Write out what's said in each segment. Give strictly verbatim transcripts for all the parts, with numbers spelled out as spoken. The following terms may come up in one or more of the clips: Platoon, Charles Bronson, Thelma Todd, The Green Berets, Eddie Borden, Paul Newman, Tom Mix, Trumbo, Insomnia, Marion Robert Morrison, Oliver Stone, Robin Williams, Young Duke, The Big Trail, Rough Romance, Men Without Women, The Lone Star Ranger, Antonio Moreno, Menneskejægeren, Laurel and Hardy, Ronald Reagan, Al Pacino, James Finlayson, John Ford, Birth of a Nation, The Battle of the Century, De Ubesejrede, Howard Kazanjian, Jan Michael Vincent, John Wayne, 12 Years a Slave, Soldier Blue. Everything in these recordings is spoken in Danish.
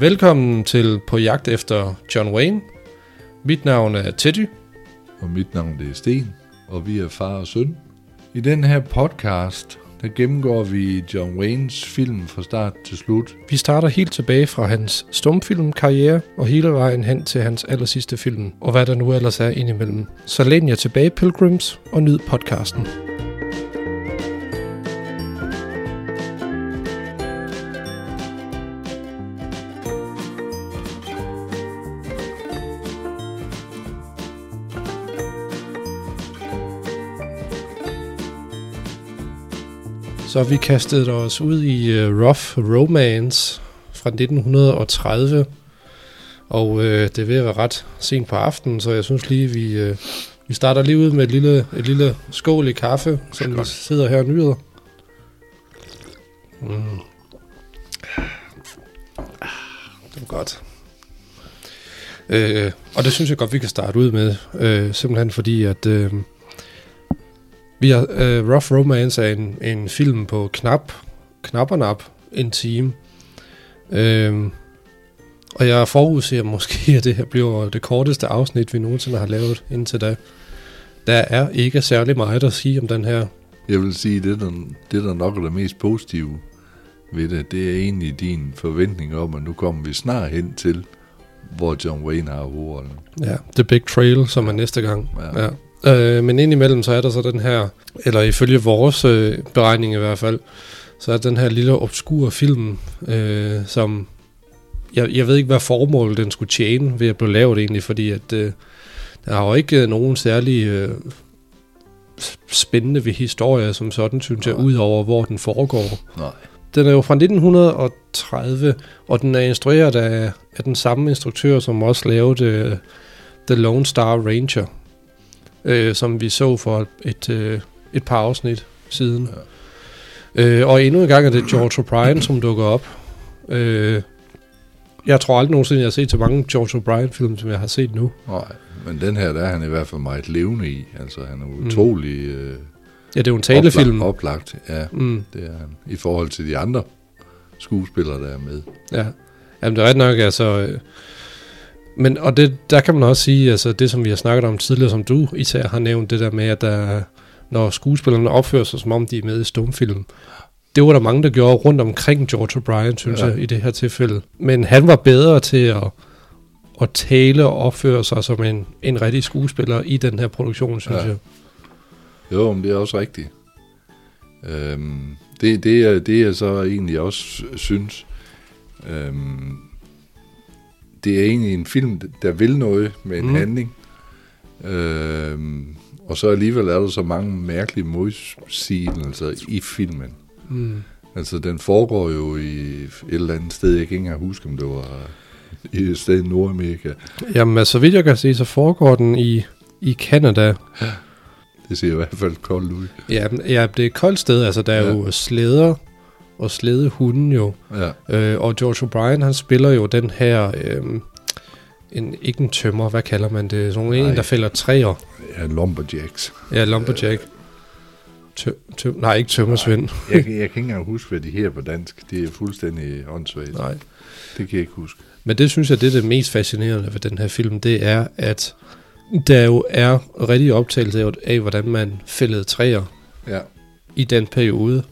Velkommen til På jagt efter John Wayne. Mit navn er Teddy. Og mit navn det er Sten, og vi er far og søn. I den her podcast, der gennemgår vi John Waynes film fra start til slut. Vi starter helt tilbage fra hans stumfilmkarriere og hele vejen hen til hans allersidste film, og hvad der nu ellers er indimellem. Så læn jer tilbage, Pilgrims, og nyd podcasten. Så vi kastede os ud i uh, Rough Romance fra nitten tredive, og uh, det er ved at være ret sent på aftenen, så jeg synes lige, vi, uh, vi starter lige ud med et lille, et lille skål i kaffe, som vi sidder her og nyder. Mm. Det var godt. Uh, og det synes jeg godt, vi kan starte ud med, uh, simpelthen fordi, at... Uh, Vi har, uh, Rough Romance er en, en film på knap, knap og nap, en time. Øhm, og jeg forudser måske, at det her bliver det korteste afsnit, vi nogensinde har lavet indtil da. Der er ikke særlig meget at sige om den her. Jeg vil sige, at det, der, det, der nok er det mest positive ved det, det er egentlig din forventning om, at nu kommer vi snart hen til, hvor John Wayne har hovedrollen. Ja, The Big Trail, som er næste gang. Ja. Ja. Øh, men indimellem så er der så den her, eller ifølge vores øh, beregning i hvert fald, så er den her lille obskure film, øh, som jeg, jeg ved ikke hvad formål den skulle tjene ved at blive lavet egentlig, fordi at øh, der har jo ikke nogen særlig øh, spændende ved historie som sådan, synes jeg, ud over hvor den foregår. Nej. Den er jo fra nitten tredive, og den er instrueret af, af den samme instruktør, som også lavede øh, The Lone Star Ranger, Øh, som vi så for et, øh, et par afsnit siden. Ja. Øh, og endnu en gang er det George O'Brien, som dukker op. Øh, jeg tror aldrig nogensinde, jeg har set så mange George O'Brien-film, som jeg har set nu. Nej, men den her, der er han i hvert fald meget levende i. Altså, han er utrolig mm. øh, ja, det er jo en talefilm. Oplagt, ja, mm. det er han. I forhold til de andre skuespillere, der er med. Ja, jamen det er ret nok, altså... Øh, Men, og det, der kan man også sige, altså det som vi har snakket om tidligere, som du især har nævnt, det der med, at der, når skuespillerne opfører sig, som om de er med i stumfilm, det var der mange, der gjorde rundt omkring George O'Brien, synes ja. jeg, i det her tilfælde. Men han var bedre til at, at tale og opføre sig som en, en rigtig skuespiller i den her produktion, synes ja. jeg. Jo, men det er også rigtigt. Øhm, det, det, det jeg så egentlig også synes... Øhm Det er egentlig en film, der vil noget med en mm. handling. Øhm, og så alligevel er der så mange mærkelige modsigelser i filmen. Mm. Altså, den foregår jo i et eller andet sted. Jeg kan ikke engang huske, om det var i et sted i Nordamerika. Jamen, så vidt jeg kan se, så foregår den i, i Canada. Ja, det ser i hvert fald koldt ud. Ja, ja, det er et koldt sted. Altså, der er ja. jo slæder. Og slæde hunden jo. Ja. Øh, og George O'Brien, han spiller jo den her... Øh, en, ikke en tømmer, hvad kalder man det? Sådan en, der fælder træer. Ja, lumberjacks. Ja, lumberjack. Øh. Tø, tø, nej, ikke tømmersvend. Jeg, jeg kan ikke engang huske, hvad de her på dansk. Det er fuldstændig åndssvagt. Nej. Det kan jeg ikke huske. Men det synes jeg, det er det mest fascinerende ved den her film, det er, at der jo er rigtig optagelse af, hvordan man fældede træer ja. i den periode.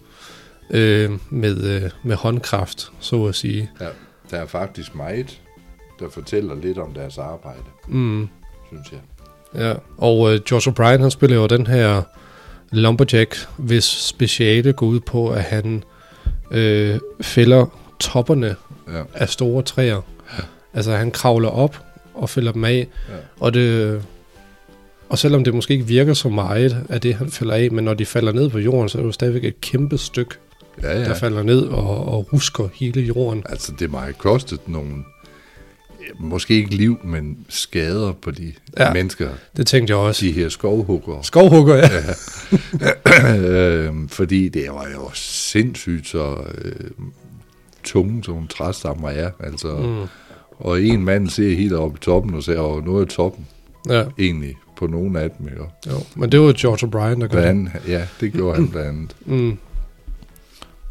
Øh, med, øh, med håndkraft, så at sige. Ja, der er faktisk meget, der fortæller lidt om deres arbejde, mm. synes jeg. Ja, og øh, George O'Brien, han spiller jo den her lumberjack, hvis speciale går ud på, at han øh, fælder topperne ja. af store træer. Ja. Altså, han kravler op og fælder dem af, ja. og det... Og selvom det måske ikke virker så meget af det, han falder af, men når de falder ned på jorden, så er det jo stadigvæk et kæmpe stykke, ja, ja. der falder ned og, og rusker hele jorden. Altså, det må have kostet nogle, måske ikke liv, men skader på de ja, mennesker. Det tænkte jeg også. De her skovhugger. Skovhugger, ja. ja. Fordi det var jo sindssygt så øh, tunge, som en træstammer er. Altså, mm. Og en mand ser helt oppe i toppen og ser over noget af toppen, ja. egentlig. På nogen af dem, ikke? Jo, men det var George O'Brien, der gjorde det. Ja, det gjorde han blandt andet. Mm.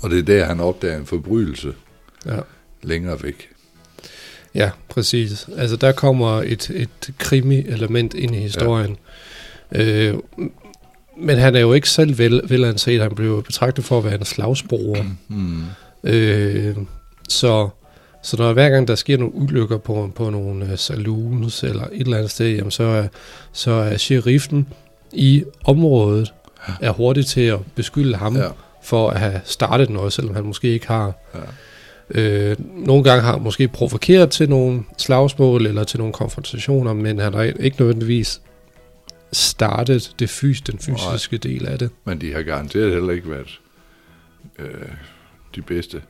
Og det er der, han opdager en forbrydelse ja. længere væk. Ja, præcis. Altså der kommer et, et krimi-element ind i historien. Ja. Øh, men han er jo ikke selv vel, velanset. Han blev betragtet for at være en slagsbruger. Mm. Øh, så så når hver gang der sker nogle ulykker på, på nogle uh, saloons eller et eller andet sted, jamen, så, er, så er sheriffen i området er hurtig til at beskylde ham ja. for at have startet noget, selvom han måske ikke har. Ja. Øh, nogle gange har han måske provokeret til nogle slagsmål eller til nogle konfrontationer, men han har ikke nødvendigvis startet det fys, den fysiske Nej, del af det. Men de har garanteret heller ikke været øh, de bedste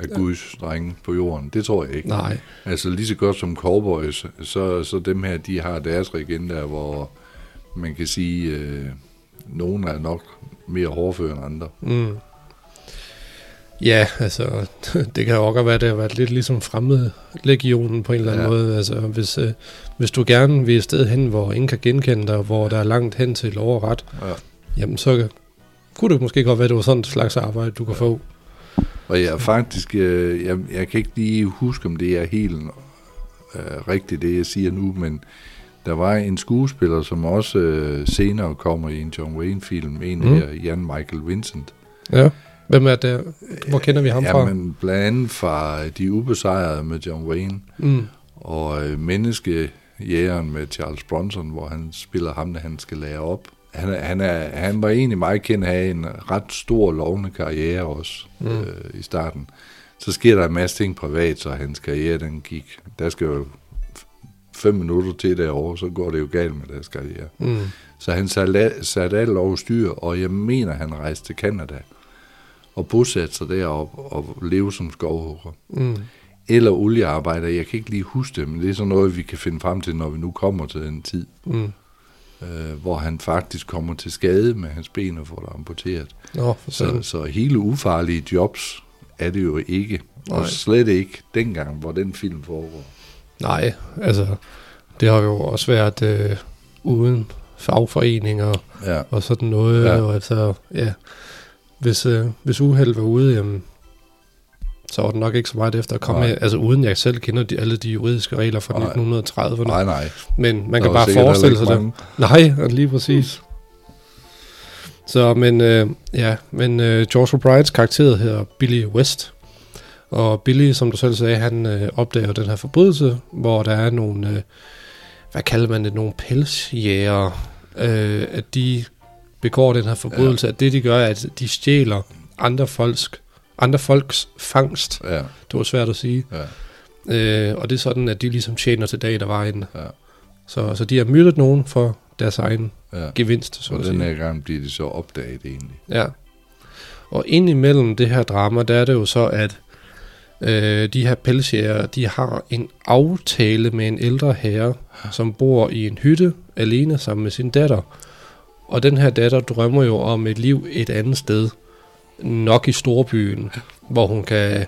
af ja. Guds drenge på jorden. Det tror jeg ikke. Nej. Altså lige så godt som cowboys, så, så dem her, de har deres regenter, hvor man kan sige, øh, nogen er nok mere hårdføre end andre. Mm. Ja, altså, det kan jo også være, det har været lidt ligesom fremmedlegionen på en eller anden ja. måde. Altså, hvis, øh, hvis du gerne vil et sted hen, hvor ingen kan genkende dig, hvor der er langt hen til lov og ret, ja. jamen så kunne det måske godt være, det var sådan et slags arbejde, du kan ja. få. Og jeg faktisk, øh, jeg, jeg kan ikke lige huske, om det er helt øh, rigtigt, det jeg siger nu, men der var en skuespiller, som også øh, senere kommer i en John Wayne-film, en mm. her, Jan Michael Vincent. Ja. Hvem er det? Hvor kender vi ham Jamen, fra? Jamen, blandt andet fra De Ubesejrede med John Wayne, mm. og øh, Menneskejægeren med Charles Bronson, hvor han spiller ham, der han skal lære op. Han, er, han, er, han var egentlig meget kendt at have en ret stor, lovende karriere også mm. øh, i starten. Så sker der en masse ting privat, så hans karriere den gik. Der skal jo fem minutter til derovre, så går det jo galt med deres karriere. Mm. Så han satte sat alt over styr, og jeg mener, han rejste til Canada og bosatte sig deroppe og leve som skovhugger. Mm. Eller oliearbejder, jeg kan ikke lige huske det, men det er sådan noget, vi kan finde frem til, når vi nu kommer til den tid, mm. øh, hvor han faktisk kommer til skade med hans ben og får det amputeret. Oh, så, så hele ufarlige jobs er det jo ikke, og Nej. slet ikke dengang, hvor den film foregår. Nej, altså, det har jo også været øh, uden fagforeninger ja. og sådan noget, ja. og altså, ja... Hvis, øh, hvis uheld var ude, jamen, så var det nok ikke så meget efter at komme af. Altså uden jeg selv kender de, alle de juridiske regler fra nej. nitten tredive. Nej, nej. Men man der kan bare forestille sig det. Nej, lige præcis. Så, men, øh, ja, men øh, George O'Briens karakter hedder Billy West. Og Billy, som du selv sagde, han øh, opdager den her forbrydelse, hvor der er nogle, øh, hvad kalder man det, nogle pelsjæger, øh, at de... begår den her forbrydelse, ja. at det de gør, er, at de stjæler andre folks, andre folks fangst. Ja. Det var svært at sige. Ja. Øh, og det er sådan, at de ligesom tjener til dag, der var inde. Ja. Så, så de har myrdet nogen for deres egen ja. gevinst. Så og den her gang bliver de så opdaget egentlig. Ja. Og indimellem det her drama, der er det jo så, at øh, de her pelsjæger, de har en aftale med en ældre herre, som bor i en hytte alene sammen med sin datter. Og den her datter drømmer jo om et liv et andet sted, nok i storbyen, hvor hun kan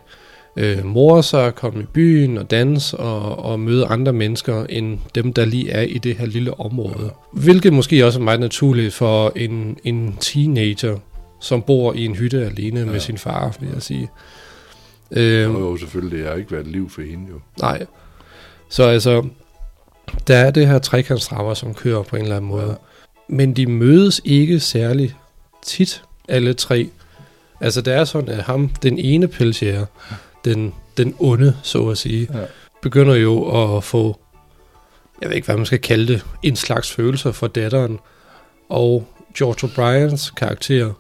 øh, more sig, komme i byen og danse og, og møde andre mennesker end dem, der lige er i det her lille område. Hvilket måske også er meget naturligt for en, en teenager, som bor i en hytte alene ja. med sin far, vil jeg sige. Øh, jo, selvfølgelig. Det har ikke været et liv for hende jo. Nej. Så altså, der er det her trekantsdrama, som kører på en eller anden måde. Men de mødes ikke særlig tit, alle tre. Altså, det er sådan, at ham, den ene pelsjæger, den, den onde, så at sige, ja. begynder jo at få, jeg ved ikke, hvad man skal kalde det, en slags følelser for datteren. Og George O'Briens karakter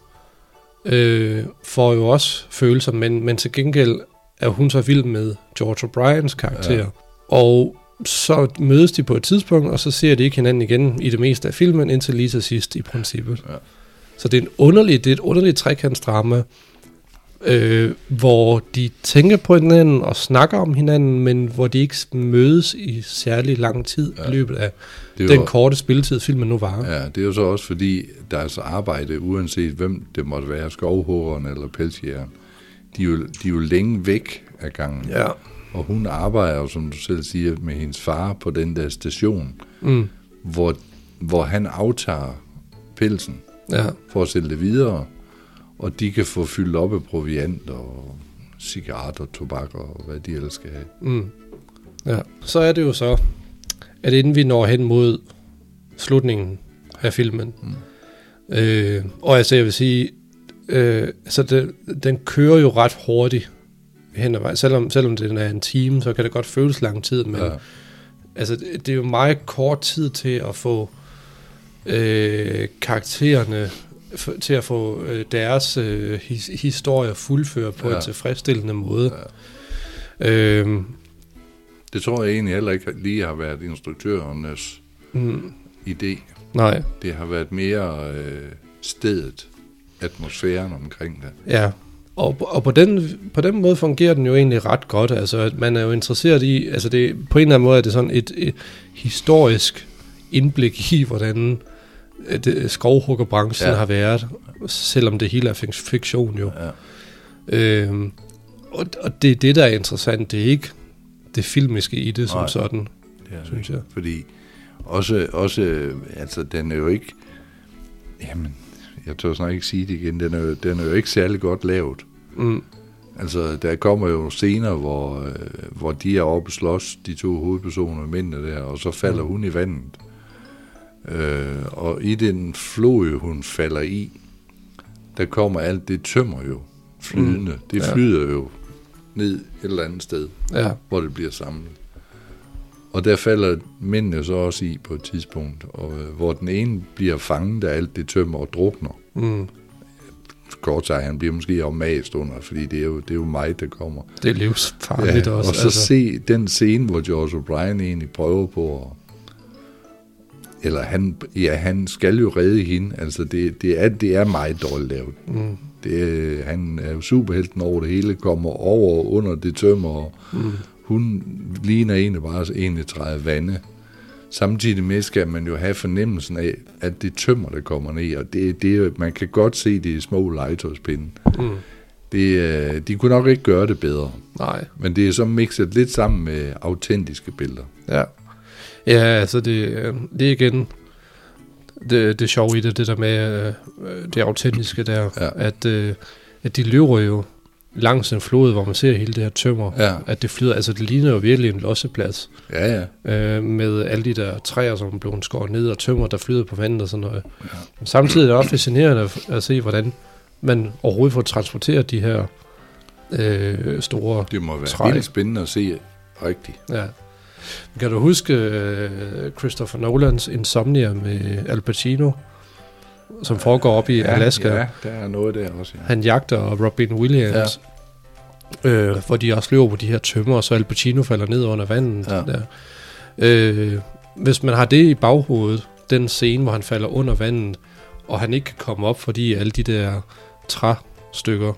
øh, får jo også følelser, men, men til gengæld er hun så vild med George O'Briens karakter. Ja. Og så mødes de på et tidspunkt, og så ser de ikke hinanden igen i det meste af filmen, indtil lige til sidst i princippet. Ja. Så det er, en underlig, det er et underligt trekantsdrama, øh, hvor de tænker på hinanden og snakker om hinanden, men hvor de ikke mødes i særlig lang tid ja. i løbet af jo, den korte spilletid, filmen nu varer. Ja, det er jo så også fordi deres arbejde, uanset hvem det måtte være, skovhuggeren eller pelsjægeren, de, de er jo længe væk af gangen. Ja. Og hun arbejder jo, som du selv siger, med hendes far på den der station, mm. hvor, hvor han aftager pelsen ja. for at sælge det videre, og de kan få fyldt op af proviant og cigaretter, tobak og hvad de ellers skal have. Mm. Ja. Så er det jo så, at inden vi når hen mod slutningen af filmen, mm. øh, og altså jeg vil sige, øh, så det, den kører jo ret hurtigt hen ad vejen. Selvom, selvom den er en time, så kan det godt føles lang tid, men ja. altså, det, det er jo meget kort tid til at få øh, karaktererne f- til at få øh, deres øh, his- historier fuldført på ja. en tilfredsstillende måde. Ja. Øh, Det tror jeg egentlig heller ikke lige har været instruktørernes mm. idé. Nej. Det har været mere øh, stedet, atmosfæren omkring det. Ja, og, og på, den, på den måde fungerer den jo egentlig ret godt. Altså, at man er jo interesseret i, altså det, på en eller anden måde er det sådan et, et historisk indblik i, hvordan det, skovhuggerbranchen ja. har været, selvom det hele er fiktion jo. Ja. Øhm, og, og det er det, der er interessant. Det er ikke det filmiske i det som Nej, sådan, det synes jeg. Fordi også, også, altså den er jo ikke, jamen, jeg tør snart ikke sige det igen, den er jo, den er jo ikke særlig godt lavet. Mm. Altså, der kommer jo scener, hvor, øh, hvor de er oppe og slås, de to hovedpersoner, mændene der, og så falder mm. hun i vandet. Øh, og i den flod, hun falder i, der kommer alt det tømmer jo, flydende, mm. det flyder ja. jo ned et eller andet sted, ja. hvor det bliver samlet. Og der falder mændene så også i på et tidspunkt, og, øh, hvor den ene bliver fanget af alt det tømmer og drukner. Mm. Kort sagt, han bliver måske omast under, fordi det er, jo, det er jo mig, der kommer. Det er livsfarligt ja, også. Og så altså. se den scene, hvor George O'Brien egentlig prøver på at, eller han, ja, han skal jo redde hende. Altså, det, det, er, det er meget dårligt lavet. Mm. Det, han er jo superhelten over det hele, kommer over og under det tømmer, og mm. hun ligner egentlig bare enogtredive vande. Samtidig med skal man jo have fornemmelsen af, at det tømmer, der kommer ned, og det, det, man kan godt se det i små legetøjspinde. Mm. Det, de kunne nok ikke gøre det bedre. Nej. Men det er så mixet lidt sammen med autentiske billeder. Ja, ja altså det, det igen... Det, det sjove i det, det der med øh, det autentiske der, ja. at, øh, at de løber jo langs en flod, hvor man ser hele det her tømmer, ja. at det flyder, altså det ligner jo virkelig en losseplads, ja, ja. Øh, med alle de der træer, som blev skåret ned, og tømmer, der flyder på vandet og sådan noget. Ja. Samtidig er det også fascinerende at, at se, hvordan man overhovedet får transporteret de her øh, store Det må være træ. Helt spændende at se rigtigt. Ja. Kan du huske uh, Christopher Nolans Insomnia med Al Pacino, som foregår op i ja, Alaska? Ja, der er noget der også. Ja. Han jagter Robin Williams, ja. øh, hvor de også løber på de her tømmer, og så Al Pacino falder ned under vandet. Ja. Der. Øh, hvis man har det i baghovedet, den scene, hvor han falder under vandet, og han ikke kan komme op, fordi alle de der træstykker,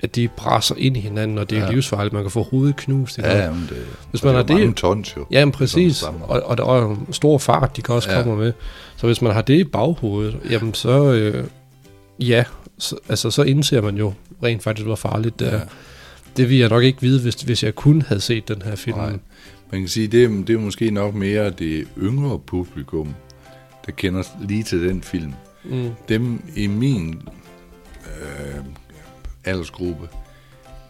at de presser ind i hinanden, og det er ja. livsfarligt. Man kan få hovedet knust. Ja, ja, men det, hvis man det er har mange tons jo. Ja, men præcis. Og, og der er stor fart, de kan også ja. komme med. Så hvis man har det i baghovedet, jamen så, øh, ja, så, altså, så indser man jo rent faktisk, hvor farligt det ja. er. Det ville jeg nok ikke vide, hvis, hvis jeg kun havde set den her film. Nej. Man kan sige, det er, det er måske nok mere det yngre publikum, der kender lige til den film. Mm. Dem i min... Øh, aldersgruppe,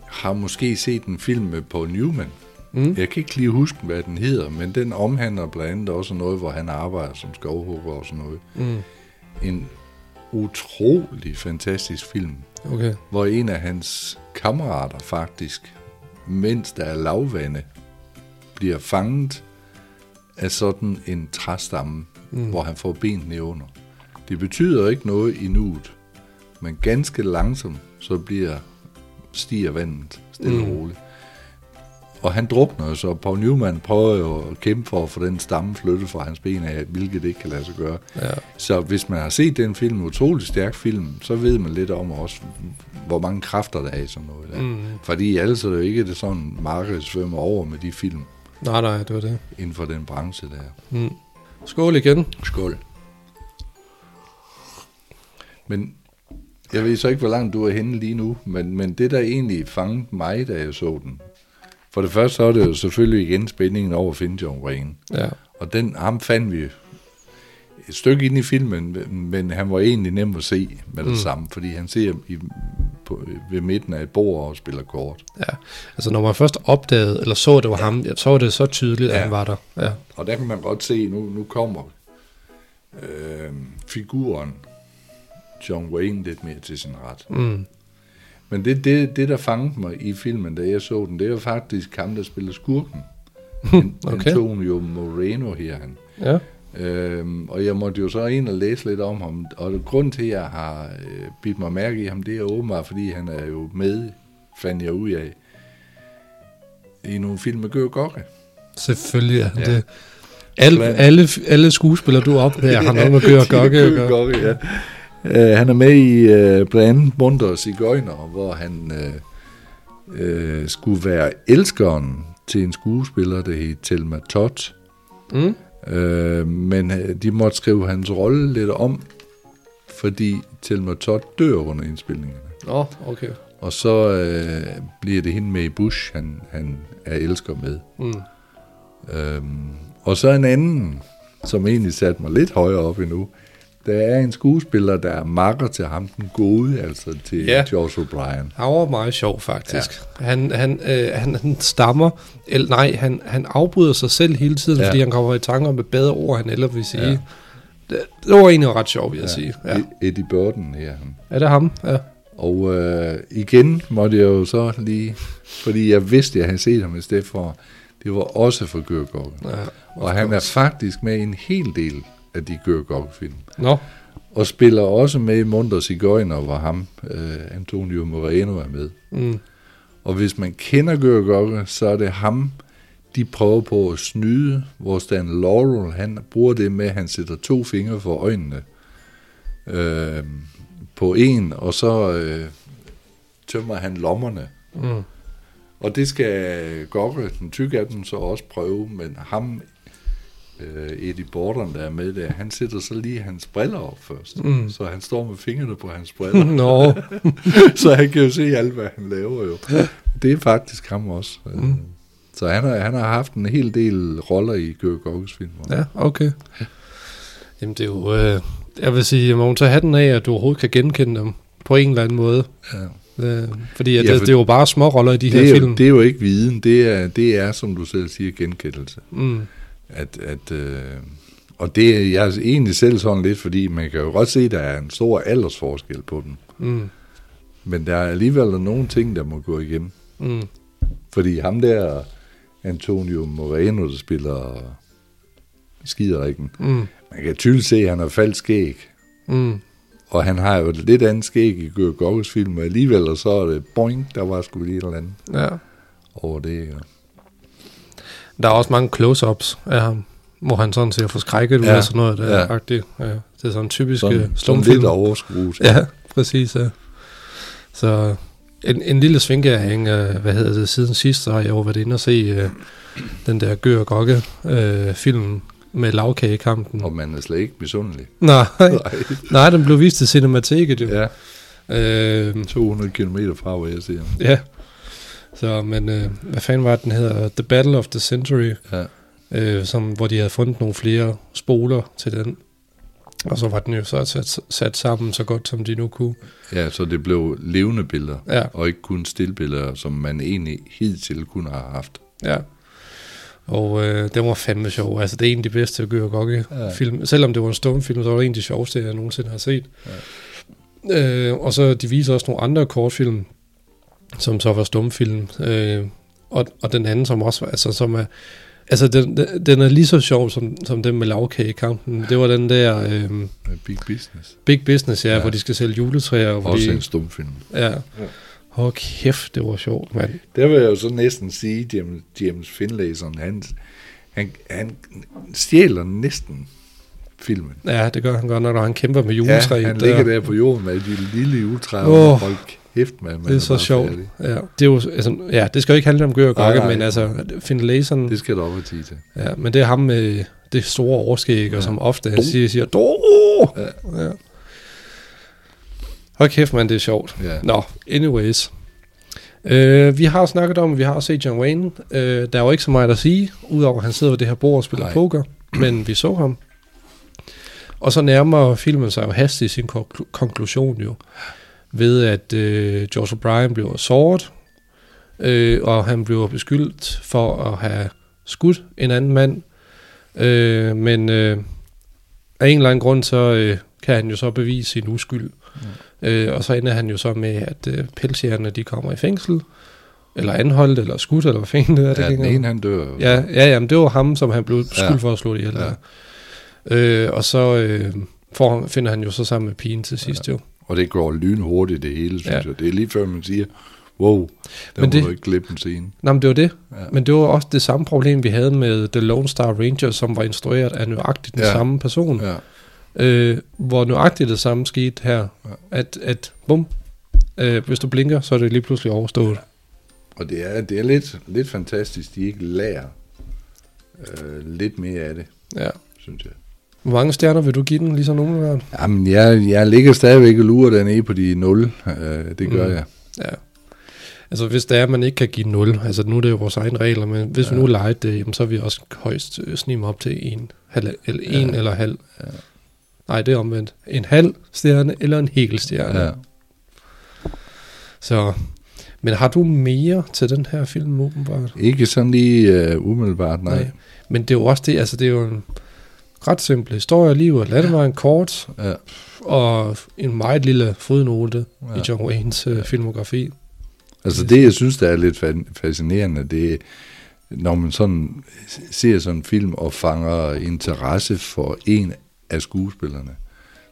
har måske set en film med Paul Newman. Mm. Jeg kan ikke lige huske, hvad den hedder, men den omhandler blandt andet også noget, hvor han arbejder som skovhugger og sådan noget. Mm. En utrolig fantastisk film, okay. hvor en af hans kammerater faktisk, mens der er lavvande, bliver fanget af sådan en træstamme, mm. hvor han får benene under. Det betyder ikke noget i nuet, men ganske langsomt så bliver stiger vandet stille mm. og roligt. Og han drukner, så Paul Newman prøver jo at kæmpe for at få den stamme flyttet fra hans ben af, hvilket det ikke kan lade sig gøre. Ja. Så hvis man har set den film, utrolig stærk film, så ved man lidt om også, hvor mange kræfter der er i sådan noget. Der. Mm. Fordi altså det er jo ikke det sådan, Marke svømmer over med de film. Nej, nej, det var det. Inden for den branche der. Mm. Skål igen. Skål. Men jeg ved så ikke, hvor langt du er henne lige nu, men, men det, der egentlig fangede mig, da jeg så den. For det første, så er det jo selvfølgelig igen spændingen over at finde John Wayne. Ja. Og den, ham fandt vi et stykke ind i filmen, men han var egentlig nem at se med det mm. samme, fordi han ser i, på, ved midten af et bord og spiller kort. Ja, altså når man først opdagede, eller så det var ja. ham, så var det så tydeligt, ja. at han var der. Ja. Og der kan man godt se, nu, nu kommer øh, figuren John Wayne lidt mere til sin ret. Mm. Men det, det, det, der fangede mig i filmen, da jeg så den, det er jo faktisk ham, der spiller skurken. Okay. Antonio Moreno her han. Ja. Øhm, og jeg måtte jo så ind og læse lidt om ham, og grund til, at jeg har øh, bidt mig mærke i ham, det er åbenbart, fordi han er jo med, fandt jeg ud af, i nogle film med Gør Gokke. Selvfølgelig er han ja. det. Al, alle, alle skuespillere, du opdager, har noget med Gør Gokke. Ja. Øh, han er med i øh, blandt andet Munter og Sigøjner, hvor han øh, øh, skulle være elskeren til en skuespiller, der hed Thelma Todd. Mm. Øh, men de måtte skrive hans rolle lidt om, fordi Thelma Todd dør under indspilningerne. Åh, oh, okay. Og så øh, bliver det hende med i Bush, han, han er elsker med. Mm. Øh, og så en anden, som egentlig satte mig lidt højere op endnu, der er en skuespiller, der er makker til ham, den gode, altså til ja. George O'Brien. Han var meget sjov, faktisk. Ja. Han, han, øh, han, han stammer, eller nej, han, han afbryder sig selv hele tiden, ja. fordi han kommer i tanker om et bedre ord, han eller vil sige. Ja. Det, det var egentlig ret sjovt, vil jeg ja. sige. Ja. Eddie Borden her. Ja, det er ham, ja. Og øh, igen måtte jeg jo så lige, fordi jeg vidste, at jeg havde set ham i stedet for, det var også for Gør Gokke. Ja, og han godt. er faktisk med en hel del af de Gør Gokke-film. No. Og spiller også med i Munter og Sigøjner, hvor ham, øh, Antonio Moreno, er med. Mm. Og hvis man kender Gør Gokke, så er det ham, de prøver på at snyde, hvor Stan Laurel, han bruger det med, at han sætter to fingre for øjnene øh, på en, og så øh, tømmer han lommerne. Mm. Og det skal Gokke, den tykke af dem, så også prøve, men ham Eddie Borden, der er med der, han sætter så lige hans briller op først. Mm. Så han står med fingrene på hans briller. Nå. Så han kan jo se alt, hvad han laver jo. Det er faktisk ham også. Mm. Så han har, han har haft en hel del roller i Gør Gokkes film. Ja, okay. Ja. Jamen det er jo, øh, jeg vil sige, man må tage hatten af, at du overhovedet kan genkende dem på en eller anden måde. Ja. Øh, fordi ja, det, for det er jo bare små roller i de her film. Jo, det er jo ikke viden. Det er, det er som du selv siger, genkendelse. Mm. At, at, øh, og det er jeg egentlig selv sådan lidt, fordi man kan jo godt se, at der er en stor aldersforskel på dem. Mm. Men der er alligevel nogle ting, der må gå igennem. Mm. Fordi ham der, Antonio Moreno, der spiller skiderikken, mm. man kan tydeligt se, at han har faldt skæg. Mm. Og han har jo et lidt andet skæg i Gør Gokkes film, og alligevel og så er det boing, der var sgu lige et eller andet ja. over det. Ja. Der er også mange close-ups af ham, hvor han sådan ser forskrækket ud ja, og sådan noget. Der ja. Faktisk, ja. Det er sådan en typisk slumfilm. Sådan lidt overskruet. Ja, præcis. Ja. Så en, en lille svinkehæng, uh, hvad hedder det, siden sidst, så har jeg jo været inde og se uh, den der Gør Gokke uh, filmen med lavkagekampen. Og man er slet ikke misundelig. Nej, nej, den blev vist til Cinemateket jo. Ja. Uh, to hundrede kilometer fra, hvor jeg ser ham. Ja. Så, men øh, hvad fanden var det, den hedder? The Battle of the Century, ja. øh, som, hvor de havde fundet nogle flere spoler til den. Og så var den jo så sat, sat sammen så godt, som de nu kunne. Ja, så det blev levende billeder, ja. og ikke kun stillbilleder, som man egentlig hidtil kunne have haft. Ja, og øh, det var fandme sjov. Altså, det er en af de bedste Gør Gokke-film. Ja. Selvom det var en stumfilm, så var det en af de sjoveste, jeg nogensinde har set. Ja. Øh, og så de viser også nogle andre kortfilm, som så var stumfilm, øh, og, og den anden, som også var, altså, som er, altså, den, den er lige så sjov, som, som den med lavkagekampen. Det var den der... Øh, Big Business. Big Business, ja, ja, hvor de skal sælge juletræer. Også fordi, en stumfilm. Ja. Åh, oh, kæft, det var sjovt, mand. Der vil jeg jo så næsten sige, James, James Finlayson, han, han, han stjæler næsten filmen. Ja, det gør han godt, når han kæmper med juletræer. Ja, han der ligger der på jorden med de lille juletræer, og oh. folk... Hæft, man, man det er, er så sjovt. Ja. Det er jo, altså, ja, det skal jo ikke handle om Gør og Gokke, men altså Finlayson. Det skal du op og tige til. Ja, men det er ham med det store overskæg, ja. og som ofte han siger, siger Doro! Ja. Ja. Hold kæft, man, det er sjovt. Ja. Nå, anyways. Øh, vi har snakket om, vi har set John Wayne. Øh, der er jo ikke så meget at sige, udover at han sidder ved det her bord og spiller Nej. poker, men vi så ham. Og så nærmer filmen sig jo hastigt sin konklusion jo. ved at øh, George O'Brien bliver såret, øh, og han bliver beskyldt for at have skudt en anden mand. Øh, men øh, af en eller anden grund, så øh, kan han jo så bevise sin uskyld. Mm. Øh, og så ender han jo så med, at øh, pelsjægerne, de kommer i fængsel, eller anholdt, eller skudt, eller hvad fanden det er. Ja, det den ene, han dør. Ja, ja, jamen, det var ham, som han blev beskyldt ja. for at slå ihjel. Ja. Øh, og så øh, får, finder han jo så sammen med pigen til sidst ja. jo. Og det går lynhurtigt det hele, synes ja. jeg. Det er lige før, man siger, wow, der må du ikke klippe en scene. Nej, men det var det. Ja. Men det var også det samme problem, vi havde med The Lone Star Ranger, som var instrueret af nøjagtigt den ja. samme person. Ja. Øh, hvor nøjagtigt det samme skete her. Ja. At, at bum, øh, hvis du blinker, så er det lige pludselig overstået. Ja. Og det er, det er lidt, lidt fantastisk, de ikke lærer øh, lidt mere af det, ja. synes jeg. Hvor mange stjerner vil du give den, ligesom nogen? Jamen, jeg, jeg ligger stadigvæk og lurer dernede på de nul. Øh, det gør mm. jeg. Ja. Altså, hvis det er, at man ikke kan give nul, altså nu er det jo vores egne regler, men hvis ja. vi nu leger det, jamen, så er vi også højst snige op til en, halv, eller, en ja. eller halv. Ja. Nej, det er omvendt. En halv stjerne eller en hel stjerne. Ja. Så... Men har du mere til den her film, åbenbart? Ikke sådan lige uh, umiddelbart, nej. nej. Men det er jo også det, altså det er jo en ret simpel historie af livet. Landevejen kort, ja. og en meget lille fodnote ja. i John Waynes uh, filmografi. Altså det, jeg synes, der er lidt fascinerende, det er, når man sådan ser sådan en film og fanger interesse for en af skuespillerne,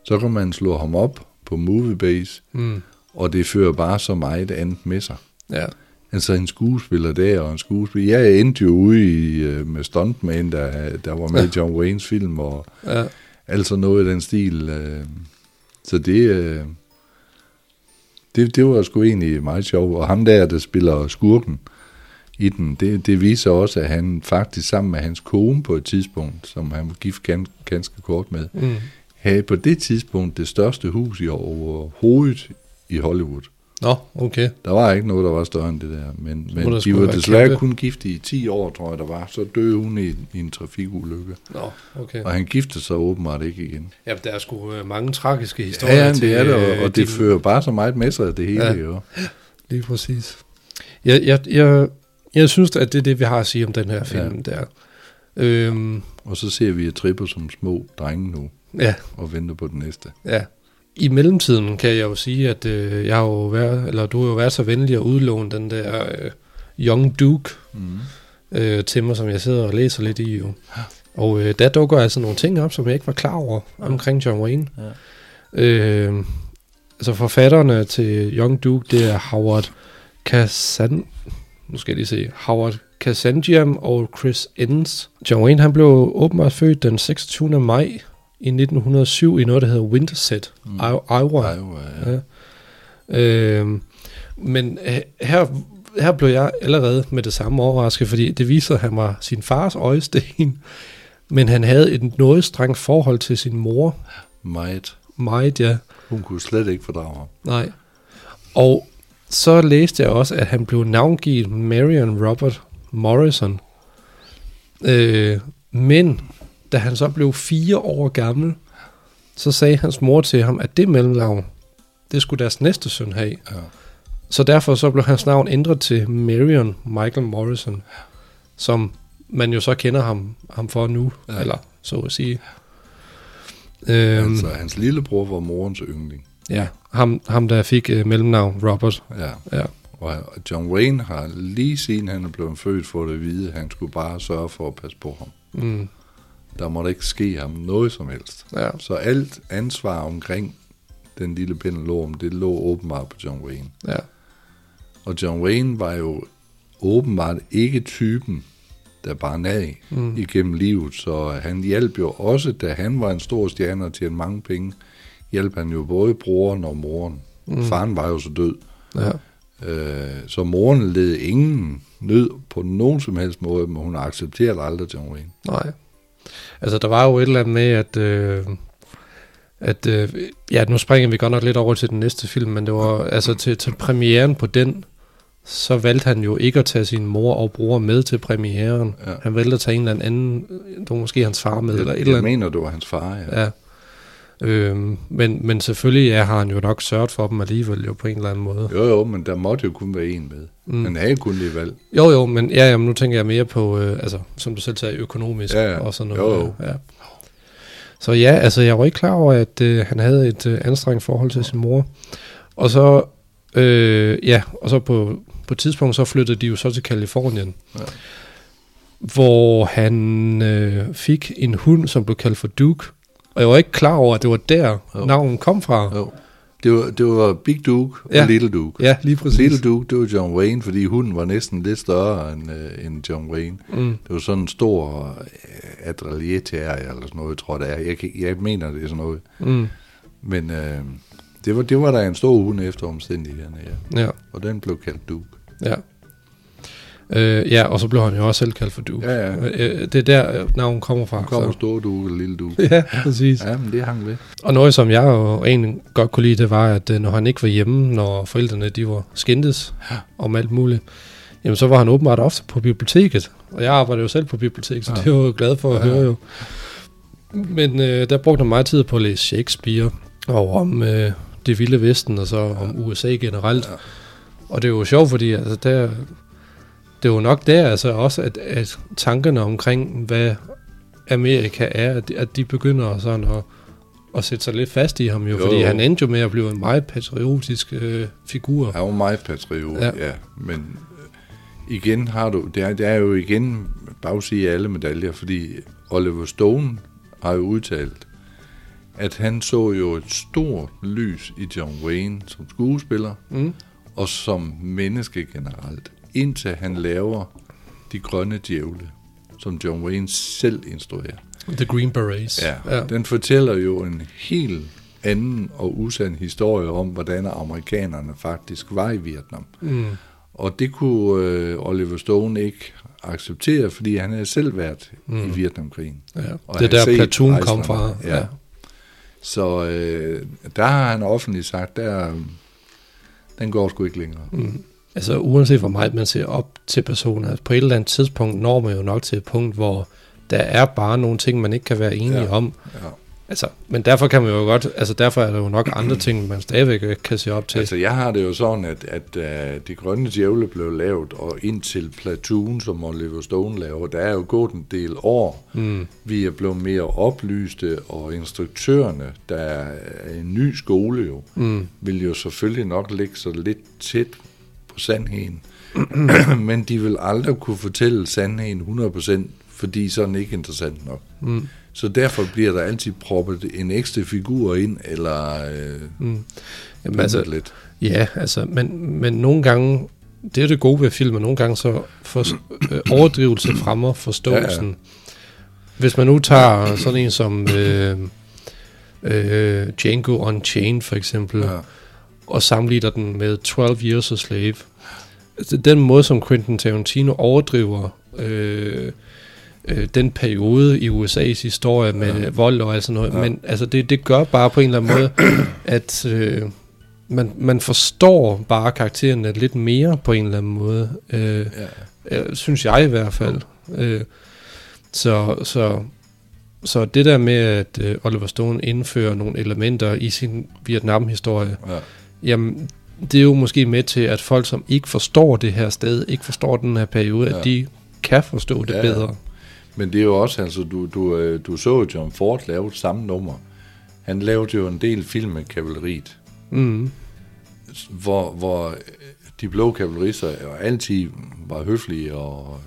så kan man slå ham op på Moviebase, mm. og det fører bare så meget andet med sig. Ja. Altså en skuespiller der, og en skuespiller... Jeg endte jo ude i, med stuntman, der, der var med i John Waynes film, og ja. altså noget af den stil. Så det, det... Det var sgu egentlig meget sjovt. Og ham der, der spiller skurken i den, det, det viser også, at han faktisk sammen med hans kone på et tidspunkt, som han var gift ganske, ganske kort med, mm. havde på det tidspunkt det største hus i overhovedet i Hollywood. Nå, okay. Der var ikke noget, der var større end det der, men, men de var desværre kæmpe. kun gift i ti år, tror jeg, der var. Så døde hun i, i en trafikulykke. Nå, okay. Og han giftede sig åbenbart ikke igen. Ja, der er sgu øh, mange tragiske historier. Ja, ja det til, er det, og, øh, og det din... fører bare så meget med sig, det hele. Ja, jo. Lige præcis. Jeg, jeg, jeg, jeg synes, at det er det, vi har at sige om den her film ja. der. Øhm. Og så ser vi at tripper som små drenge nu, ja. og venter på den næste. Ja. I mellemtiden kan jeg jo sige, at øh, jeg har jo været, eller du har jo været så venlig at udlåne den der øh, Young Duke mm. øh, til mig, som jeg sidder og læser lidt i. Jo. Og øh, der dukker altså nogle ting op, som jeg ikke var klar over omkring John Wayne. Ja. Øh, altså forfatterne til Young Duke, det er Howard Kazan, nu skal jeg lige se, Howard Kazanjian og Chris Enns. John Wayne, han blev åbenbart født den seksogtyvende maj i nitten hundrede syv i noget, der hedder Winterset, mm. Iowa. Iowa ja. Ja. Øhm, men her, her blev jeg allerede med det samme overrasket, fordi det viser, at han var sin fars øjesten, men han havde et noget strengt forhold til sin mor. Meget. Meget, ja. Hun kunne slet ikke fordrage ham. Nej. Og så læste jeg også, at han blev navngivet Marion Robert Morrison. Øh, men... Da han så blev fire år gammel, så sagde hans mor til ham, at det mellemnavn, det skulle deres næste søn have. Ja. Så derfor så blev hans navn ændret til Marion Michael Morrison, som man jo så kender ham, ham for nu, ja. eller så at sige. Øhm, altså, hans lillebror var morens yndling. Ja, ham, ham der fik uh, mellemnavn Robert. Ja. ja. Og John Wayne har lige siden han er blevet født for det at vide, at han skulle bare sørge for at passe på ham. Mm. Der måtte ikke ske ham noget som helst. Ja. Så alt ansvar omkring den lille pendelorm, det lå åbenbart på John Wayne. Ja. Og John Wayne var jo åbenbart ikke typen, der bare nag mm. igennem livet, så han hjalp jo også, da han var en stor stjerne og tjente mange penge, hjalp han jo både broren og moren. Mm. Faren var jo så død. Ja. Øh, så moren led ingen nød på nogen som helst måde, men hun accepterede aldrig John Wayne. Nej. Altså, der var jo et eller andet med, at... Øh, at øh, ja, nu springer vi godt nok lidt over til den næste film, men det var... Altså, til, til premieren på den, så valgte han jo ikke at tage sin mor og bror med til premieren. Ja. Han valgte at tage en eller anden... Det var måske hans far med, jeg, eller et eller andet. Jeg mener, det var hans far, ja. ja. Øhm, men, men selvfølgelig ja, har han jo nok sørget for dem alligevel jo på en eller anden måde. Jo jo, men der måtte jo kun være en med. Mm. Han havde kun lige valg. Jo jo, men ja, jamen, nu tænker jeg mere på, øh, altså, som du selv sagde, økonomisk ja, ja. og sådan noget. Jo, jo. Ja. Så ja, altså jeg var ikke klar over, at øh, han havde et øh, anstrengt forhold til sin mor. Og så, øh, ja, og så på, på et tidspunkt, så flyttede de jo så til Californien. Ja. Hvor han øh, fik en hund, som blev kaldt for Duke. Og jeg var ikke klar over, at det var der, jo. navnet kom fra. Jo. Det var, det var Big Duke ja. og Little Duke. Ja, lige præcis. Little Duke, det var John Wayne, fordi hunden var næsten lidt større end, øh, end John Wayne. Mm. Det var sådan en stor øh, adrelier-terrier, eller sådan noget, tror jeg, jeg, jeg mener, det er sådan noget. Mm. Men øh, det, var, det var der en stor hund efter omstændighederne, ja. ja. Og den blev kaldt Duke. Ja. Øh, ja, og så blev han jo også selv kaldt for Duke. Ja, ja. Øh, det er der navnet kommer fra. Han kommer store Duke eller lille Duke. Ja, præcis. Ja, men det hang ved. Og noget, som jeg jo egentlig godt kunne lide, det var, at når han ikke var hjemme, når forældrene de var skændtes ja. om alt muligt, jamen så var han åbenbart ofte på biblioteket. Og jeg arbejdede jo selv på biblioteket, så ja. det var jo glad for at ja. høre jo. Men øh, der brugte han meget tid på at læse Shakespeare, og om øh, det vilde vesten, og så om U S A generelt. Ja. Og det er jo sjovt, fordi altså der... Det var nok der altså også, at, at tankerne omkring, hvad Amerika er, at de, at de begynder sådan at, at sætte sig lidt fast i ham jo, jo. Fordi han endte jo med at blive en meget patriotisk øh, figur. Han var meget patriot, ja. ja. Men igen har du, det er, det er jo igen bagside alle medaljer, fordi Oliver Stone har jo udtalt, at han så jo et stort lys i John Wayne som skuespiller, mm. og som menneske generelt. Indtil han laver De Grønne Djævle, som John Wayne selv instruerer. The Green Berets. Ja, ja. Den fortæller jo en helt anden og usand historie om, hvordan amerikanerne faktisk var i Vietnam. Mm. Og det kunne øh, Oliver Stone ikke acceptere, fordi han havde selv været mm. i Vietnamkrigen. Ja. Og det der Platoon rejserne. kom fra. Ja. Ja. Så øh, der har han offentligt sagt, der, den går sgu ikke længere. Mm. Altså uanset hvor meget man ser op til personer, altså, på et eller andet tidspunkt når man jo nok til et punkt, hvor der er bare nogle ting, man ikke kan være enige ja, om. Ja. Altså, men derfor kan man jo godt, altså derfor er der jo nok andre ting, man stadigvæk kan se op til. Altså jeg har det jo sådan, at, at uh, De Grønne Djævle blev lavet, og indtil Platoon, som Oliver Stone laver, der er jo gået en del år. Mm. Vi er blevet mere oplyste, og instruktørerne, der er en ny skole jo, mm. vil jo selvfølgelig nok ligge så lidt tæt sandheden, men de vil aldrig kunne fortælle sandheden hundrede procent, fordi sådan ikke interessant nok. Mm. Så derfor bliver der altid proppet en ekstra figur ind, eller øh, mm. Jamen, altså, lidt. Ja, altså, men, men nogle gange, det er det gode ved film, at nogle gange så for, øh, overdrivelse fremmer forståelsen. Ja, ja. Hvis man nu tager sådan en som øh, øh, Django Unchained for eksempel, ja. og sammenligner den med tolv Years a Slave. Den måde, som Quentin Tarantino overdriver øh, øh, den periode i U S A's historie med ja. vold og alt sådan noget, ja. men altså, det, det gør bare på en eller anden måde, at øh, man, man forstår bare karaktererne lidt mere på en eller anden måde, øh, ja. øh, synes jeg i hvert fald. Ja. Øh, så... så Så det der med, at øh, Oliver Stone indfører nogle elementer i sin Vietnam-historie, ja. jamen, det er jo måske med til, at folk, som ikke forstår det her sted, ikke forstår den her periode, ja. at de kan forstå det ja, bedre. Ja. Men det er jo også, altså, du, du, du så John Ford lave samme nummer. Han lavede jo en del film med kavaleriet, mm. hvor, hvor de blå kavalerister altid var høflige og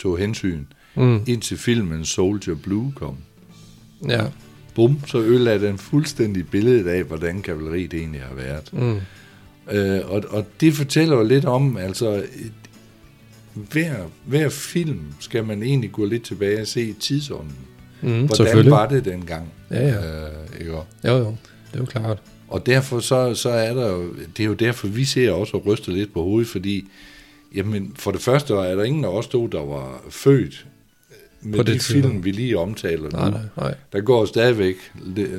tog hensyn. Mm. Indtil filmen Soldier Blue kom. Ja. Bum, så ødelagde den fuldstændig billedet af, hvordan kavaleriet egentlig har været. Mm. Øh, og, og det fortæller jo lidt om, altså, et, hver, hver film skal man egentlig gå lidt tilbage og se tidsånden. Mm, hvordan var det dengang? Ja, ja. Øh, ikke? Jo, jo, det er jo klart. Og derfor så, så er der jo, det er jo derfor, vi ser også og ryster lidt på hovedet, fordi, jamen, for det første er der ingen af os to, der var født med på de film, tidligere. vi lige omtaler nu. Nej, nej, nej. Der går stadigvæk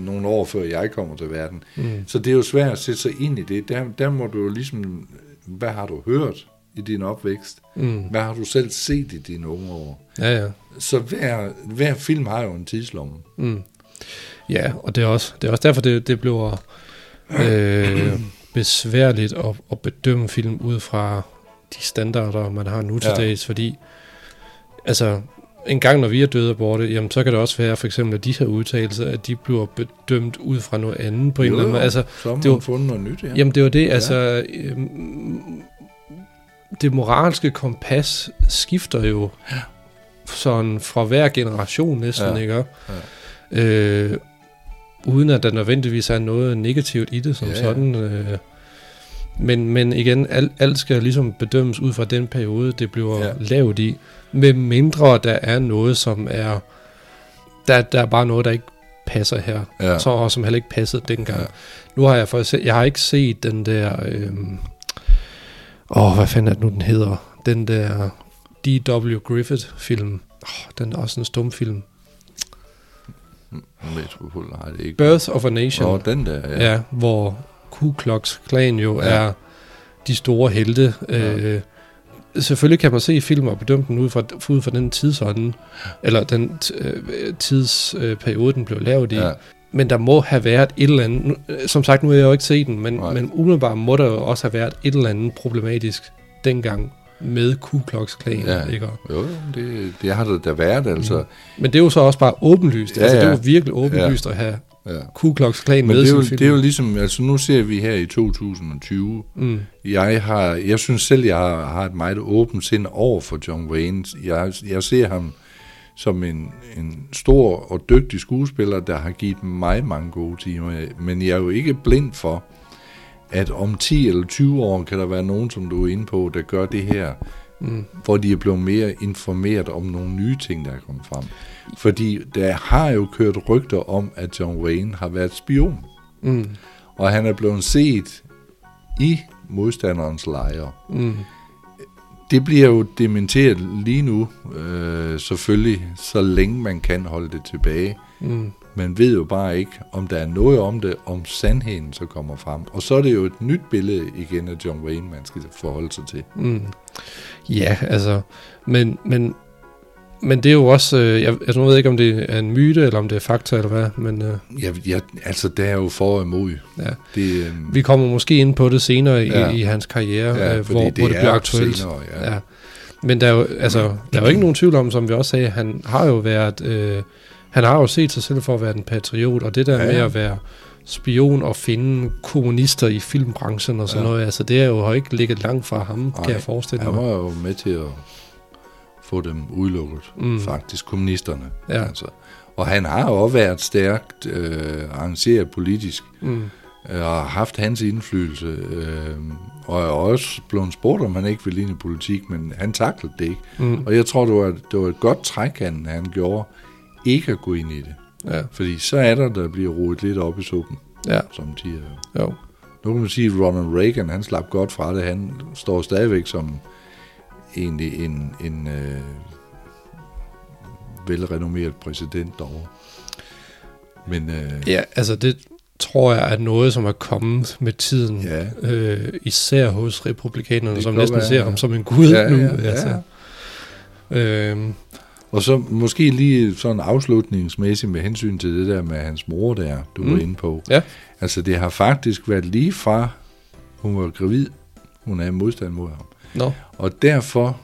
nogle år, før jeg kommer til verden. Mm. Så det er jo svært at sætte sig ind i det. Der, der må du jo ligesom, hvad har du hørt i din opvækst? Mm. Hvad har du selv set i dine unge år? Ja, ja. Så hver, hver film har jo en tidslomme. Mm. Ja, og det er også, det er også derfor, det, det bliver øh, besværligt at, at bedømme film ud fra de standarder, man har nu til dags, ja. Fordi altså, en gang når vi er døde af borte, jamen så kan det også være for eksempel at de her udtalelser, at de bliver bedømt ud fra noget andet på en jo, eller anden måde. Altså, så har man fundet noget nyt, ja. Jamen det var det, altså ja. øh, det moralske kompas skifter jo ja. Sådan fra hver generation næsten, ja. Ikke? Ja. Øh, uden at der nødvendigvis er noget negativt i det som ja, sådan. Øh, men, men igen, alt, alt skal ligesom bedømmes ud fra den periode, det bliver ja. Lavet i. Med mindre der er noget, som er... Der, der er bare noget, der ikke passer her. Ja. Så, og som heller ikke passede dengang. Ja. Nu har jeg faktisk... Jeg har ikke set den der... Øh, åh, hvad fanden er det nu, den hedder? Den der D W Griffith-film. Oh, den er også en stumfilm. Metropol, nej, det er ikke... Birth of a Nation. Åh, oh, den der, ja. Ja, hvor Ku Klux Klan jo ja. Er de store helte... Ja. Øh, Selvfølgelig kan man se film og bedømme den ud fra, ud fra den tidsånden, eller den øh, tidsperiode, øh, den blev lavet i. Ja. Men der må have været et eller andet... Som sagt, nu har jeg jo ikke set den, men, men umiddelbart må der jo også have været et eller andet problematisk dengang med Ku Klux Klan. Ja. Ikke? Jo, det, det har det da været, altså. Mm. Men det er jo så også bare åbenlyst. Ja, altså, det er jo virkelig åbenlyst ja. At have ja. Ku Klux Klan men med sin film. Det er jo ligesom... Altså, nu ser vi her i to tusind og tyve... Mm. Jeg har, jeg synes selv, jeg har, har et meget åbent sind over for John Wayne. Jeg, jeg ser ham som en, en stor og dygtig skuespiller, der har givet mig mange gode timer. Men jeg er jo ikke blind for, at om ti eller tyve år kan der være nogen, som du er inde på, der gør det her, mm. hvor de er blevet mere informeret om nogle nye ting, der er kommet frem. Fordi der har jo kørt rygter om, at John Wayne har været spion. Mm. Og han er blevet set i... modstanderens lejre. Mm. Det bliver jo dementeret lige nu, øh, selvfølgelig, så længe man kan holde det tilbage. Mm. Man ved jo bare ikke, om der er noget om det, om sandheden så kommer frem. Og så er det jo et nyt billede igen af John Wayne, man skal forholde sig til. Mm. Ja, altså, men, men, men det er jo også, øh, jeg, altså, jeg ved ikke, om det er en myte, eller om det er fakta, eller hvad, men... Øh. Ja, ja, altså, det er jo for og imod. Ja. Det, øh, vi kommer måske ind på det senere ja. i, i hans karriere, ja, øh, hvor det, hvor det bliver aktuelt. Senere, ja. Ja. Men der er jo, altså, ja. Der er jo ikke nogen tvivl om, som vi også sagde, han har jo været, øh, han har jo set sig selv for at være en patriot, og det der ja. Med at være spion og finde kommunister i filmbranchen og sådan ja. Noget, altså, det er jo har ikke ligget langt fra ham, nej, kan jeg forestille mig. Han var jo med til at... få dem udelukket, mm. faktisk, kommunisterne. Ja. Altså. Og han har også været stærkt øh, arrangeret politisk, mm. øh, og haft hans indflydelse, øh, og er også blevet spurgt, om han ikke ville lide politik, men han taklede det ikke. Mm. Og jeg tror, det var, det var et godt træk, han, han gjorde, ikke at gå ind i det. Ja. Fordi så er der, der bliver rodet lidt op i suppen, ja. Som de er. Jo. Nu kan man sige, at Ronald Reagan, han slap godt fra det, han står stadigvæk som egentlig en, en øh, velrenommeret præsident derovre. Men, øh, ja, altså det tror jeg er noget, som er kommet med tiden, ja. øh, især hos republikanerne, som næsten være, ser ja. Ham som en gud ja, nu. Ja, altså. Ja. Øhm. Og så måske lige sådan afslutningsmæssigt med hensyn til det der med hans mor der, du mm. var inde på. Ja. Altså det har faktisk været lige fra, hun var gravid, hun er i modstand mod ham. No. Og derfor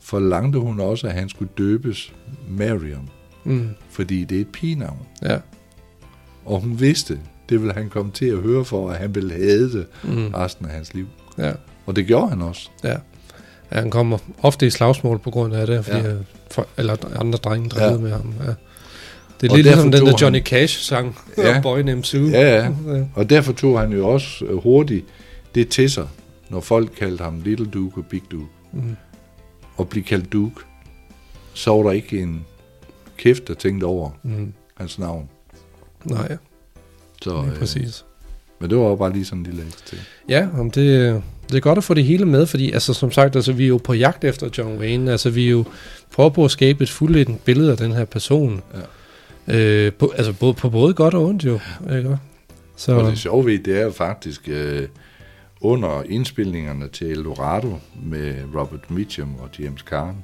forlangte hun også, at han skulle døbes Marion, mm. fordi det er et pigenavn. Ja. Og hun vidste, det ville han komme til at høre for, at han ville hade det mm. resten af hans liv. Ja. Og det gjorde han også. Ja. Ja, han kommer ofte i slagsmål på grund af det, fordi ja. for, eller andre drenge drillede ja. Med ham. Ja. Det er lidt ligesom den der Johnny Cash-sang, ja. Boy Named Sue. Ja, ja. Og derfor tog han jo også hurtigt det til sig, når folk kaldte ham Little Duke og Big Duke, mm. og blev kaldt Duke, så var der ikke en kæft, der tænkte over mm. hans navn. Nej, så, øh, præcis. Men det var jo bare lige sådan en lille ekstra ting. Ja, det, det er godt at få det hele med, fordi altså, som sagt, altså, vi er jo på jagt efter John Wayne, altså vi er jo prøver på at skabe et fuldt billede af den her person. Ja. Øh, på, altså både, på både godt og ondt jo. Ikke? Så. Og det sjove ved, det er jo faktisk... Øh, under indspilningerne til Eldorado med Robert Mitchum og James Caan,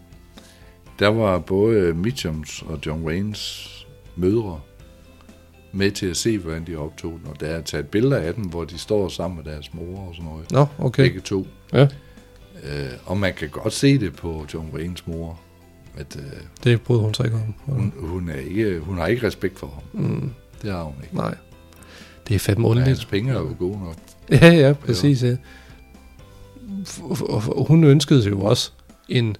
der var både Mitchums og John Waynes mødre med til at se, hvordan de optog den. Og der er taget billeder af dem, hvor de står sammen med deres mor og sådan noget. Nå, no, okay. Begge to. Ja. Øh, og man kan godt se det på John Waynes mor. At, øh, det bryder hun sig ikke om. Hun, hun, er ikke, hun har ikke respekt for ham. Mm. Det har hun ikke. Nej. Det er fandme underligt. Hans penge er jo gode nok. Ja, ja, præcis. Ja. Og hun ønskede sig jo også en,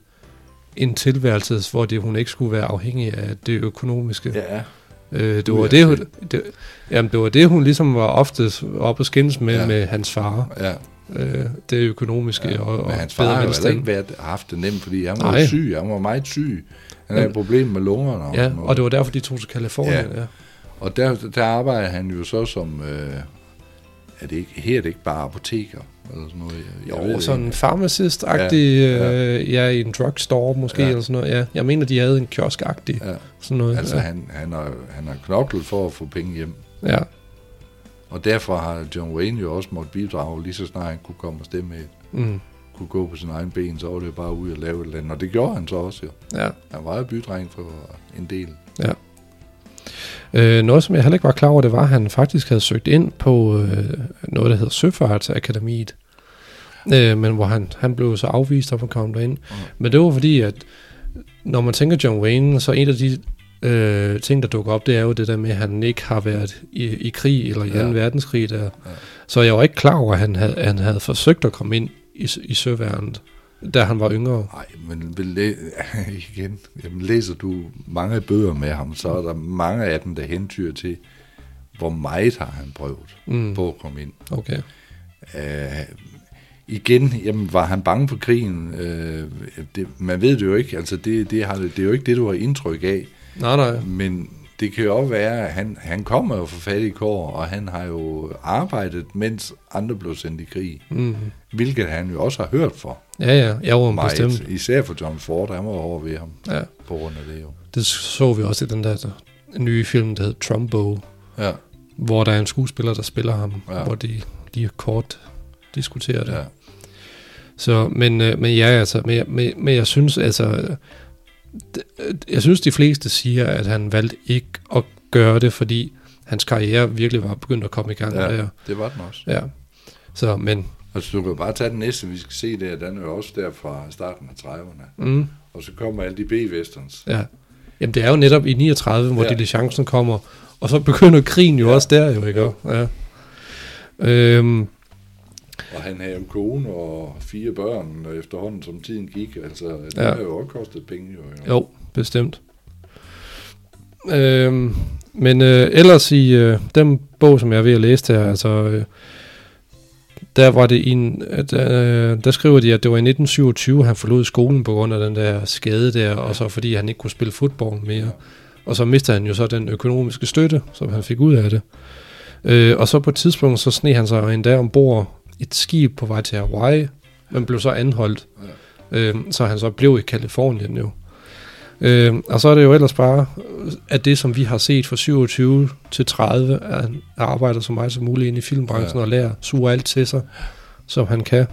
en tilværelse, hvor det, hun ikke skulle være afhængig af det økonomiske. Ja. Øh, det, var det, hun, det, jamen, det var det, hun ligesom var oftest op og skændes med, ja. med hans far. Ja. Øh, det økonomiske. Ja. Og, og men hans far har jo ikke været, haft det nemt, fordi han var syg. Han var meget syg. Han havde et problem med lungerne. Og, ja, og det var derfor, de tog til Kalifornien. Ja. Ja. Og der, der arbejder han jo så som... Øh, er det ikke, her er det ikke bare apoteker? Eller sådan noget. Jeg jo, sådan en farmacist-agtig, ja, øh, ja, i en drugstore måske, ja, eller sådan noget. Ja. Jeg mener, de havde en kiosk-agtig. Ja. Sådan noget. Altså, ja, han, han, har, han har knoklet for at få penge hjem. Ja. Og derfor har John Wayne jo også måttet bidrage, lige så snart han kunne komme og stemme et. Mm. Kunne gå på sin egen ben, så var det bare ud og lave et eller andet. Og det gjorde han så også, jo. Ja. Han var jo bydreng for en del. Ja. Øh, noget, som jeg heller ikke var klar over, det var, at han faktisk havde søgt ind på øh, noget, der hedder Søfartsakademiet. Øh, men hvor han, han blev så afvist, og han kom derind. Mm. Men det var fordi, at når man tænker John Wayne, så en af de øh, ting, der dukker op, det er jo det der med, at han ikke har været i, i krig, eller i anden, ja, verdenskrig. Der. Ja. Så jeg var ikke klar over, at han havde, han havde forsøgt at komme ind i, i søværnet, da han var yngre. Nej, men læ- igen, jamen, læser du mange bøger med ham, så er der mange af dem, der hentyrer til, hvor meget har han prøvet, mm, på at komme ind. Okay. Æh, igen, jamen, var han bange for krigen? Øh, det, man ved det jo ikke, altså det, det, har, det er jo ikke det, du har indtryk af. Nej, nej. Men det kan jo også være, at han, han kommer jo fra fattige kår, og han har jo arbejdet, mens andre blev sendt i krig. Mm. Hvilket han jo også har hørt for. Ja, ja. Jeg var meget, bestemt. Især for John Ford, han var over ved ham, ja, på grund af det, jo. Det så vi også i den der, der nye film, der hed Trumbo, ja, hvor der er en skuespiller, der spiller ham, ja, hvor de lige kort diskuterer det. Ja. Så, men, men ja, altså, men, men, men jeg synes, altså... Jeg synes, de fleste siger, at han valgte ikke at gøre det, fordi hans karriere virkelig var begyndt at komme i gang. Ja, der, det var den også. Ja. Så, men... Altså, du kan bare tage den næste, vi skal se der, den er også der fra starten af trediverne. Mm. Og så kommer alle de B-westerns. Ja. Jamen, det er jo netop i niogtredive, hvor, ja, diligencen kommer, og så begynder krigen jo, ja, også der, jo, ikke? Ja. Øhm. Og han havde jo kone og fire børn efterhånden, som tiden gik. Altså, det, ja, har jo også kostet penge, jo. Jo, bestemt. Øhm, men øh, ellers i øh, den bog, som jeg er ved at læse her, altså, øh, der var det i en... Der, øh, der skriver de, at det var i nitten syvogtyve, han forlod skolen på grund af den der skade der, ja, og så fordi han ikke kunne spille fodbold mere. Ja. Og så mistede han jo så den økonomiske støtte, som han fik ud af det. Øh, og så på et tidspunkt, så sneg han sig endda ombord et skib på vej til Hawaii, men blev så anholdt. Ja. Øhm, så han så blev i Kalifornien jo. Øhm, og så er det jo ellers bare, at det, som vi har set fra syvogtyve til tredive, at han arbejder så meget som muligt ind i filmbranchen, ja, og lærer, suger alt til sig, som han kan.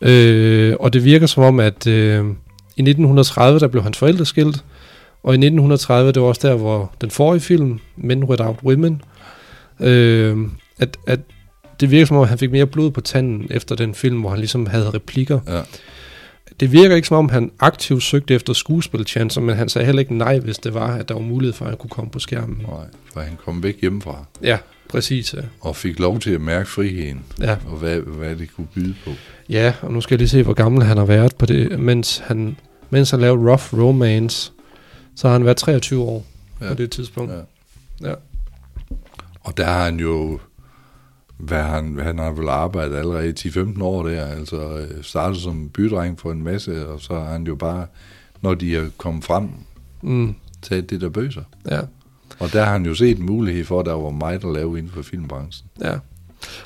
Øh, og det virker som om, at øh, i nitten tredive, der blev hans forældre skilt, og i nitten tredive, det var også der, hvor den forrige film, Men Without Women, øh, at, at det virker som om, han fik mere blod på tanden efter den film, hvor han ligesom havde replikker. Ja. Det virker ikke som om, han aktivt søgte efter skuespilchancer, men han sagde heller ikke nej, hvis det var, at der var mulighed for, at han kunne komme på skærmen. Nej, for han kom væk hjemmefra. Ja, præcis. Ja. Og fik lov til at mærke friheden, ja, og hvad, hvad det kunne byde på. Ja, og nu skal jeg lige se, hvor gammel han har været på det. Mens han, mens han lavede Rough Romance, så har han været treogtyve år, ja, på det tidspunkt. Ja. Ja. Og der har han jo... Hvad han, han har vel arbejdet allerede i ti femten år der, altså startede som bydreng for en masse, og så har han jo bare, når de er kommet frem, mm, taget det der bøser. Ja. Og der har han jo set en mulighed for, at der var meget at lave inden for filmbranchen. Ja,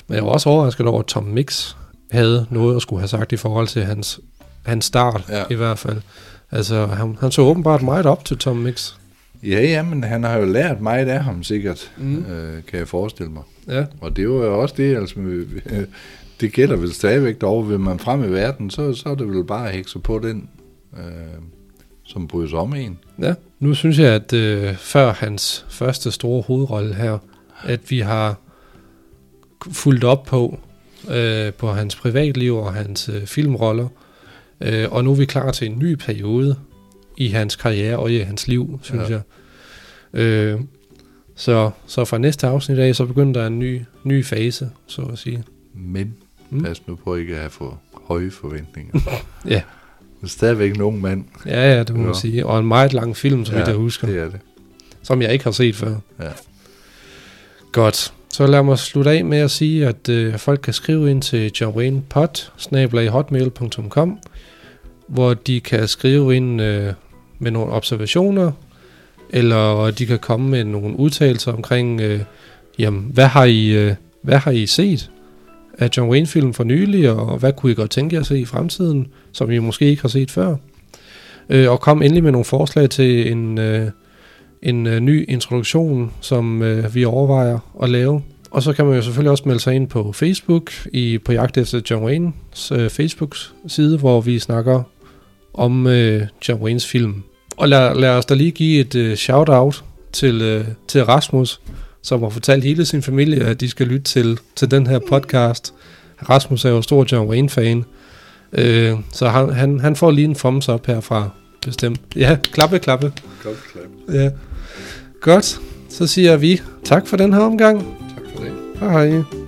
men jeg var også overrasket over, at Tom Mix havde noget at skulle have sagt i forhold til hans, hans start, ja, i hvert fald. Altså han, han så åbenbart meget op til Tom Mix. Ja, ja, men han har jo lært meget af ham sikkert, mm, øh, kan jeg forestille mig. Ja. Og det er jo også det, altså, øh, det gælder vel stadigvæk derovre, vil man frem i verden, så, så er det vel bare at hækse på den, øh, som bryder sig om en. Ja, nu synes jeg, at øh, før hans første store hovedrolle her, at vi har fulgt op på, øh, på hans privatliv og hans øh, filmroller, øh, og nu er vi klar til en ny periode i hans karriere og i hans liv, synes ja. jeg. Øh, så, så fra næste afsnit af, så begynder der en ny, ny fase, så at sige. Men mm. pas nu på ikke at have for høje forventninger. Ja. Men stadigvæk en ung mand. Ja, ja, det må man sige. Og en meget lang film, som ja, jeg husker. Det er det. Som jeg ikke har set før. Ja. Godt. Så lad mig slutte af med at sige, at øh, folk kan skrive ind til johnwaynepod snabel-a hotmail punktum com, hvor de kan skrive ind øh, med nogle observationer, eller de kan komme med nogle udtalelser omkring, øh, jamen, hvad har I, øh, hvad har I set af John Wayne-film for nylig, og hvad kunne I godt tænke jer at se i fremtiden, som I måske ikke har set før. Øh, og kom endelig med nogle forslag til en, øh, en øh, ny introduktion, som øh, vi overvejer at lave. Og så kan man jo selvfølgelig også melde sig ind på Facebook, i, på jagt efter John Waynes øh, Facebook-side, hvor vi snakker om øh, John Waynes film. Og lad, lad os da lige give et øh, shout-out til, øh, til Rasmus, som har fortalt hele sin familie, at de skal lytte til, til den her podcast. Rasmus er jo stor John Wayne-fan, øh, så han, han, han får lige en thumbs up herfra, bestemt. Ja, klappe, klappe. Godt, klappe. Ja. Godt, så siger vi tak for den her omgang. Tak for det. Hej hej.